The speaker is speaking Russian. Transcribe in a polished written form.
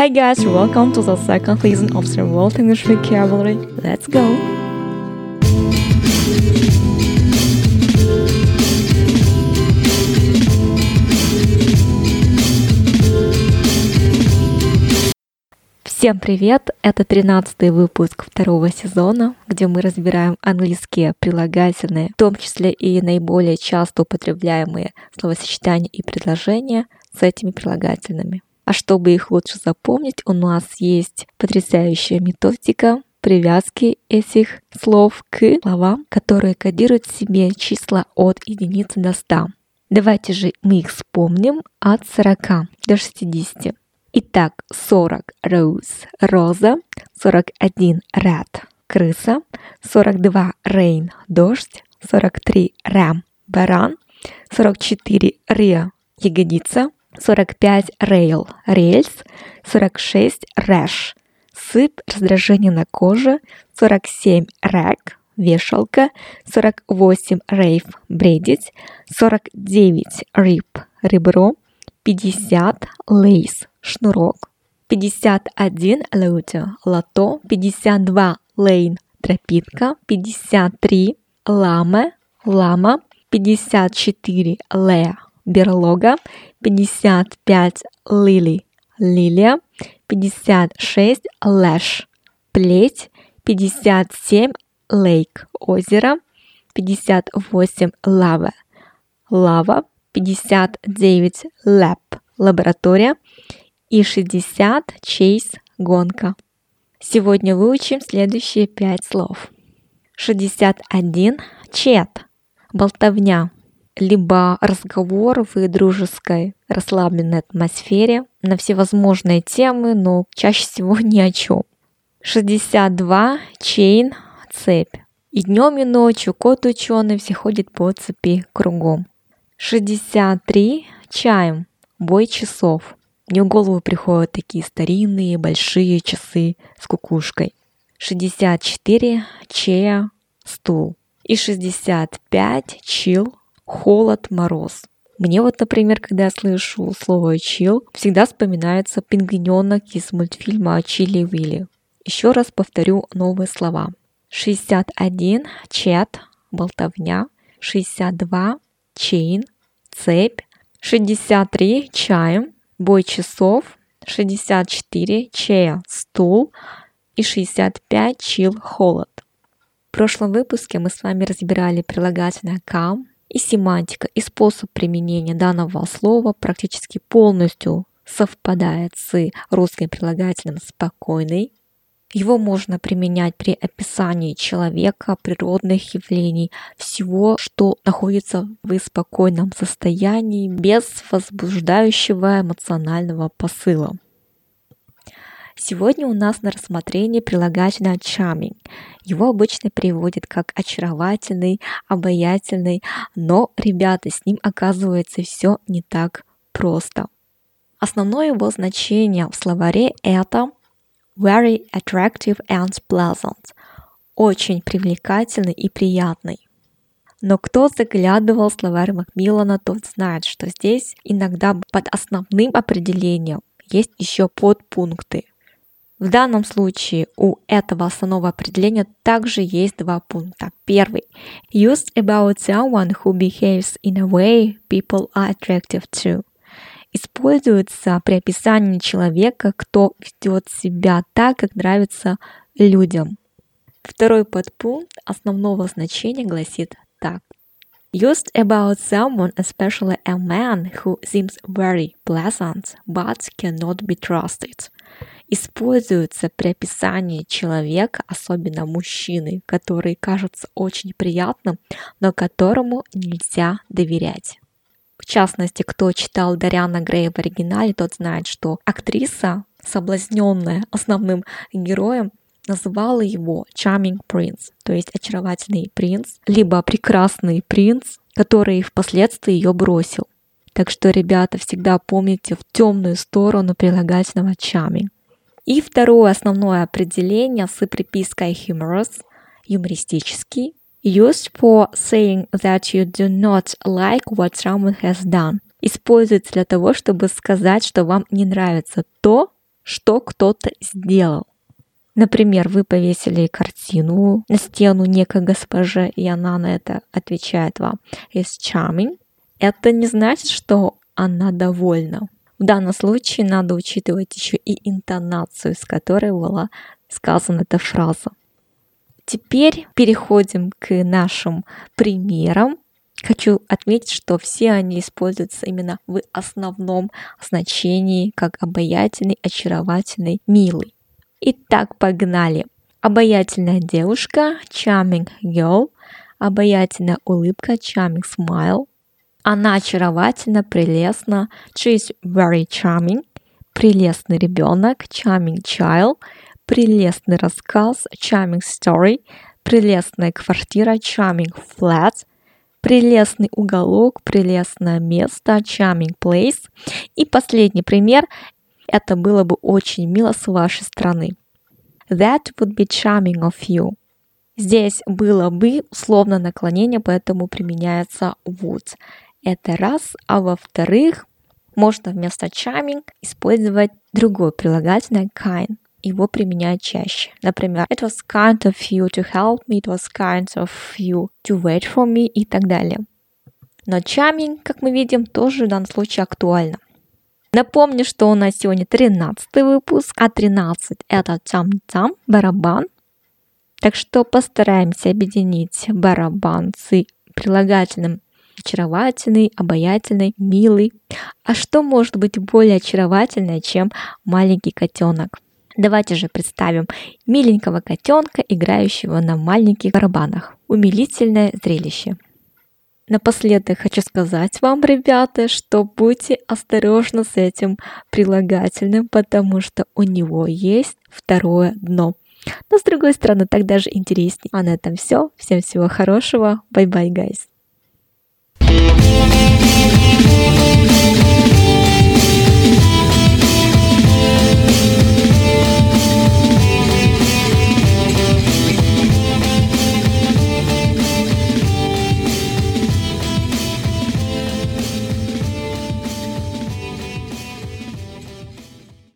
Hi guys, welcome to the second season of the World English Vocabulary. Let's go! Всем привет! Это 13-й выпуск второго сезона, где мы разбираем английские прилагательные, в том числе и наиболее часто употребляемые словосочетания и предложения с этими прилагательными. А чтобы их лучше запомнить, у нас есть потрясающая методика привязки этих слов к словам, которые кодируют в себе числа от единицы до 100. Давайте же мы их вспомним от 40 до 60. Итак, 40 – rose, роза, 41 – rat, крыса, 42 – rain, дождь, 43 – ram, баран, 44 – rear, ягодица, 45 – rail, рельс, 46 – rash, сыпь, раздражение на коже, 47 – rack, вешалка, 48 – rave, бредить, 49 – rib, ребро, 50 – lace, шнурок, 51 – loader, лото, 52 – lane, тропинка, 53 – lame, лама, 54 – lea, берлога, 55 – lily, лилия, 56 – lash, плеть, 57 – lake, озеро, 58 – lava, лава, 59 – lab, лаборатория, и 60 – chase, гонка. Сегодня выучим следующие 5 слов. 61 – chat, болтовня, либо разговор в дружеской, расслабленной атмосфере на всевозможные темы, но чаще всего ни о чем. 62 – chain, цепь. И днем, и ночью кот ученый, все ходят по цепи кругом. 63 – чайм, бой часов. Мне в голову приходят такие старинные большие часы с кукушкой. 64 – чея, стул. И 65 – чил, холод, мороз. Мне вот, например, когда я слышу слово чил, всегда вспоминается пингвиненок из мультфильма «Чили-Вилли». Еще раз повторю новые слова. 61 – чат, болтовня. 62 – чейн, цепь, 63 – чайм, бой часов, 64 – чея, стул и 65 – чил, холод. В прошлом выпуске мы с вами разбирали прилагательное «come» и семантика, и способ применения данного слова практически полностью совпадает с русским прилагательным «спокойный». Его можно применять при описании человека, природных явлений, всего, что находится в спокойном состоянии, без возбуждающего эмоционального посыла. Сегодня у нас на рассмотрении прилагательное charming. Его обычно переводят как очаровательный, обаятельный, но, ребята, с ним оказывается все не так просто. Основное его значение в словаре – это very attractive and pleasant. Очень привлекательный и приятный. Но кто заглядывал в словарь Macmillana, тот знает, что здесь иногда под основным определением есть еще подпункты. В данном случае у этого основного определения также есть два пункта. Первый. Used about someone who behaves in a way people are attractive to. Используется при описании человека, кто ведет себя так, как нравится людям. Второй подпункт основного значения гласит так. Used about someone, especially a man who seems very pleasant, but cannot be trusted. Используется при описании человека, особенно мужчины, который кажется очень приятным, но которому нельзя доверять. В частности, кто читал Дориана Грея в оригинале, тот знает, что актриса, соблазненная основным героем, называла его Charming Prince, то есть очаровательный принц, либо прекрасный принц, который впоследствии ее бросил. Так что, ребята, всегда помните в темную сторону прилагательного charming. И второе основное определение с припиской humorous, юмористический, used for saying that you do not like what someone has done. Используется для того, чтобы сказать, что вам не нравится то, что кто-то сделал. Например, вы повесили картину на стену некой госпоже, и она на это отвечает вам «is charming». Это не значит, что она довольна. В данном случае надо учитывать еще и интонацию, с которой была сказана эта фраза. Теперь переходим к нашим примерам. Хочу отметить, что все они используются именно в основном значении как обаятельный, очаровательный, милый. Итак, погнали. Обаятельная девушка, charming girl, обаятельная улыбка, charming smile. Она очаровательна, прелестна, she is very charming, прелестный ребенок, charming child, прелестный рассказ, charming story, прелестная квартира, charming flat, прелестный уголок, прелестное место, charming place. И последний пример. Это было бы очень мило с вашей стороны. That would be charming of you. Здесь было бы условно наклонение, поэтому применяется would. Это раз, а во-вторых, можно вместо charming использовать другое прилагательное kind. Его применяют чаще. Например, it was kind of you to help me, it was kind of you to wait for me и так далее. Но charming, как мы видим, тоже в данном случае актуально. Напомню, что у нас сегодня 13-й выпуск, а 13 – это тям-тям, барабан. Так что постараемся объединить барабан с прилагательным очаровательный, обаятельный, милый. А что может быть более очаровательное, чем маленький котенок? Давайте же представим миленького котенка, играющего на маленьких барабанах. Умилительное зрелище. Напоследок хочу сказать вам, ребята, что будьте осторожны с этим прилагательным, потому что у него есть второе дно. Но с другой стороны, так даже интереснее. А на этом все. Всем всего хорошего. Bye-bye, guys.